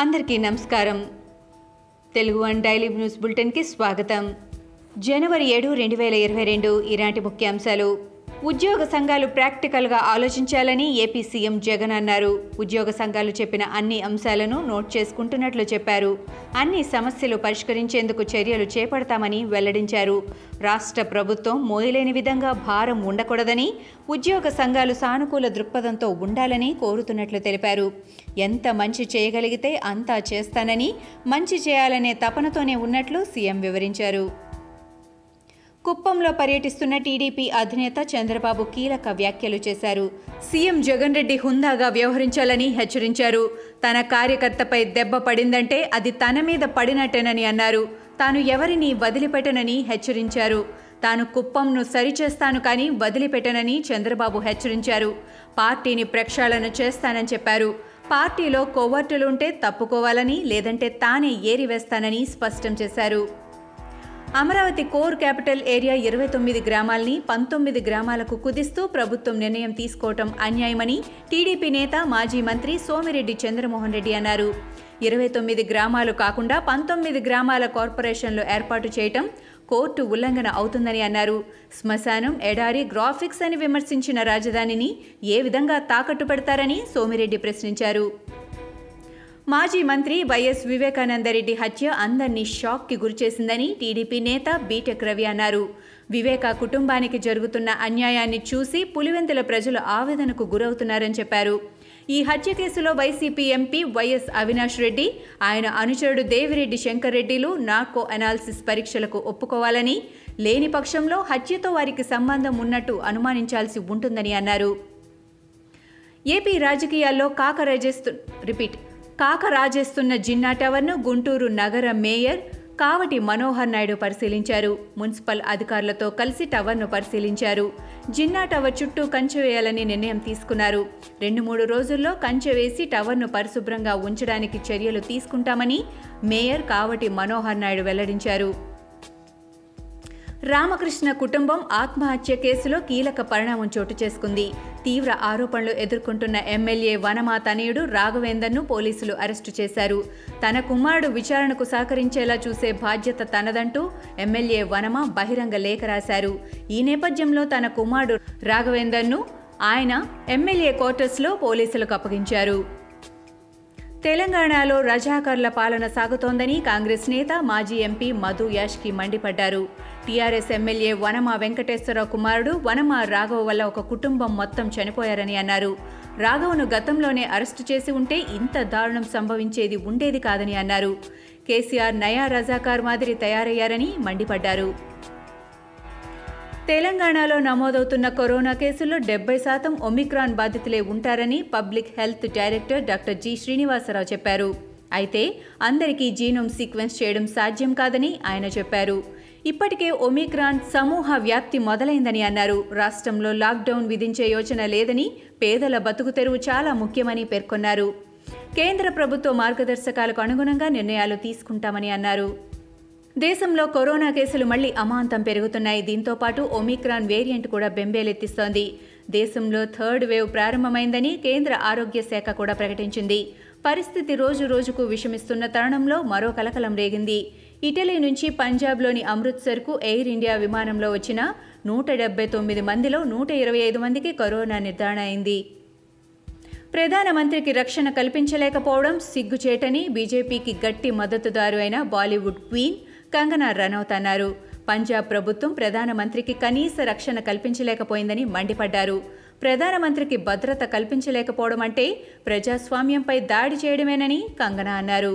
అందరికీ నమస్కారం. Telugu one daily news బులెటిన్కి స్వాగతం. జనవరి 7, 2022 ఈనాటి ముఖ్యాంశాలు. ఉద్యోగ సంఘాలు ప్రాక్టికల్గా ఆలోచించాలని ఏపీ సీఎం జగన్ అన్నారు. ఉద్యోగ సంఘాలు చెప్పిన అన్ని అంశాలను నోట్ చేసుకుంటున్నట్లు చెప్పారు. అన్ని సమస్యలు పరిష్కరించేందుకు చర్యలు చేపడతామని వెల్లడించారు. రాష్ట్ర ప్రభుత్వం మోయలేని విధంగా భారం ఉండకూడదని, ఉద్యోగ సంఘాలు సానుకూల దృక్పథంతో ఉండాలని కోరుతున్నట్లు తెలిపారు. ఎంత మంచి చేయగలిగితే అంతా చేస్తానని, మంచి చేయాలనే తపనతోనే ఉన్నట్లు సీఎం వివరించారు. కుప్పంలో పర్యటిస్తున్న టీడీపీ అధినేత చంద్రబాబు కీలక వ్యాఖ్యలు చేశారు. సీఎం జగన్ రెడ్డి హుందాగా వ్యవహరించాలని హెచ్చరించారు. తన కార్యకర్తపై దెబ్బ పడిందంటే అది తన మీద పడినట్టేనని అన్నారు. తాను ఎవరిని వదిలిపెట్టనని హెచ్చరించారు. తాను కుప్పంను సరిచేస్తాను కానీ వదిలిపెట్టనని చంద్రబాబు హెచ్చరించారు. పార్టీని ప్రక్షాళన చేస్తానని చెప్పారు. పార్టీలో కోవర్టులుంటే తప్పుకోవాలని, లేదంటే తానే ఏరివేస్తానని స్పష్టం చేశారు. అమరావతి కోర్ క్యాపిటల్ ఏరియా 29 గ్రామాల్ని 19 గ్రామాలకు కుదిస్తూ ప్రభుత్వం నిర్ణయం తీసుకోవటం అన్యాయమని టీడీపీ నేత మాజీ మంత్రి సోమారెడ్డి చంద్రమోహన్ రెడ్డి అన్నారు. 29 గ్రామాలు కాకుండా 19 గ్రామాల కార్పొరేషన్లు ఏర్పాటు చేయటం కోర్టు ఉల్లంఘన అవుతుందని అన్నారు. శ్మశానం, ఎడారి, గ్రాఫిక్స్ అని విమర్శించిన రాజధానిని ఏ విధంగా తాకట్టు పెడతారని సోమిరెడ్డి ప్రశ్నించారు. మాజీ మంత్రి వైఎస్ వివేకానందరెడ్డి హత్య అందరినీ షాక్కి గురిచేసిందని టీడీపీ నేత బీటెక్ రవి అన్నారు. వివేక కుటుంబానికి జరుగుతున్న అన్యాయాన్ని చూసి పులివెందుల ప్రజలు ఆవేదనకు గురవుతున్నారని చెప్పారు. ఈ హత్య కేసులో YCP MP YS Avinash Reddy, ఆయన అనుచరుడు దేవిరెడ్డి శంకర్రెడ్డిలు నార్కో అనాలిసిస్ పరీక్షలకు ఒప్పుకోవాలని, లేని పక్షంలో హత్యతో వారికి సంబంధం ఉన్నట్టు అనుమానించాల్సి ఉంటుందని అన్నారు. ఏపీ రాజకీయాల్లో కాకరాజేస్తున్న జిన్నా టవర్ను గుంటూరు నగర మేయర్ కావటి మనోహర్ నాయుడు పరిశీలించారు. మున్సిపల్ అధికారులతో కలిసి టవర్ను పరిశీలించారు. జిన్నా టవర్ చుట్టూ కంచె వేయాలని నిర్ణయం తీసుకున్నారు. 2-3 రోజుల్లో కంచె వేసి టవర్ను పరిశుభ్రంగా ఉంచడానికి చర్యలు తీసుకుంటామని మేయర్ కావటి మనోహర్ నాయుడు వెల్లడించారు. రామకృష్ణ కుటుంబం ఆత్మహత్య కేసులో కీలక పరిణామం చోటు చేసుకుంది. తీవ్ర ఆరోపణలు ఎదుర్కొంటున్న ఎమ్మెల్యే వనమా తనయుడు రాఘవేందర్ను పోలీసులు అరెస్టు చేశారు. తన కుమారుడు విచారణకు సహకరించేలా చూసే బాధ్యత తనదంటూ ఎమ్మెల్యే వనమా బహిరంగ లేఖ రాశారు. ఈ నేపథ్యంలో తన కుమారుడు రాఘవేందర్ను ఆయన ఎమ్మెల్యే క్వార్టర్స్లో పోలీసులకు అప్పగించారు. తెలంగాణలో రజాకర్ల పాలన సాగుతోందని కాంగ్రెస్ నేత మాజీ ఎంపీ మధు యాష్కి మండిపడ్డారు. టీఆర్ఎస్ ఎమ్మెల్యే వనమా వెంకటేశ్వరరావు కుమారుడు వనమా రాఘవ వల్ల ఒక కుటుంబం మొత్తం చనిపోయారని అన్నారు. రాఘవను గతంలోనే అరెస్టు చేసి ఉంటే ఇంత దారుణం సంభవించేది ఉండేది కాదని అన్నారు. కేసీఆర్ నయా రజాకార్ మాదిరి తయారయ్యారని మండిపడ్డారు. తెలంగాణలో నమోదవుతున్న కరోనా కేసుల్లో 70% ఒమిక్రాన్ బాధితులే ఉంటారని public health director doctor G Srinivasarao చెప్పారు. అయితే అందరికీ జీనోమ్ సీక్వెన్స్ చేయడం సాధ్యం కాదని ఆయన చెప్పారు. ఇప్పటికే ఒమిక్రాన్ సమూహ వ్యాప్తి మొదలైందని అన్నారు. రాష్ట్రంలో లాక్డౌన్ విధించే యోచన లేదని, పేదల బతుకు తెరువు చాలా ముఖ్యమని పేర్కొన్నారు. కేంద్ర ప్రభుత్వ మార్గదర్శకాలకు అనుగుణంగా నిర్ణయాలు తీసుకుంటామని అన్నారు. దేశంలో కరోనా కేసులు మళ్లీ అమాంతం పెరుగుతున్నాయి. దీంతో పాటు ఒమిక్రాన్ వేరియంట్ కూడా బెంబేలెత్తిస్తోంది. దేశంలో 3rd వేవ్ ప్రారంభమైందని కేంద్ర ఆరోగ్య శాఖ కూడా ప్రకటించింది. పరిస్థితి రోజు రోజుకు విషమిస్తున్న తరుణంలో మరో కలకలం రేగింది. ఇటలీ నుంచి పంజాబ్లోని అమృత్సర్కు ఎయిర్ ఇండియా విమానంలో వచ్చిన 179 మందిలో 125 మందికి కరోనా నిర్ధారణ అయింది. ప్రధానమంత్రికి రక్షణ కల్పించలేకపోవడం సిగ్గుచేటని బీజేపీకి గట్టి మద్దతుదారు అయిన బాలీవుడ్ క్వీన్ కంగనా రనౌత్ అన్నారు. పంజాబ్ ప్రభుత్వం ప్రధానమంత్రికి కనీస రక్షణ కల్పించలేకపోయిందని మండిపడ్డారు. ప్రధానమంత్రికి భద్రత కల్పించలేకపోవడం అంటే ప్రజాస్వామ్యంపై దాడి చేయడమేనని కంగనా అన్నారు.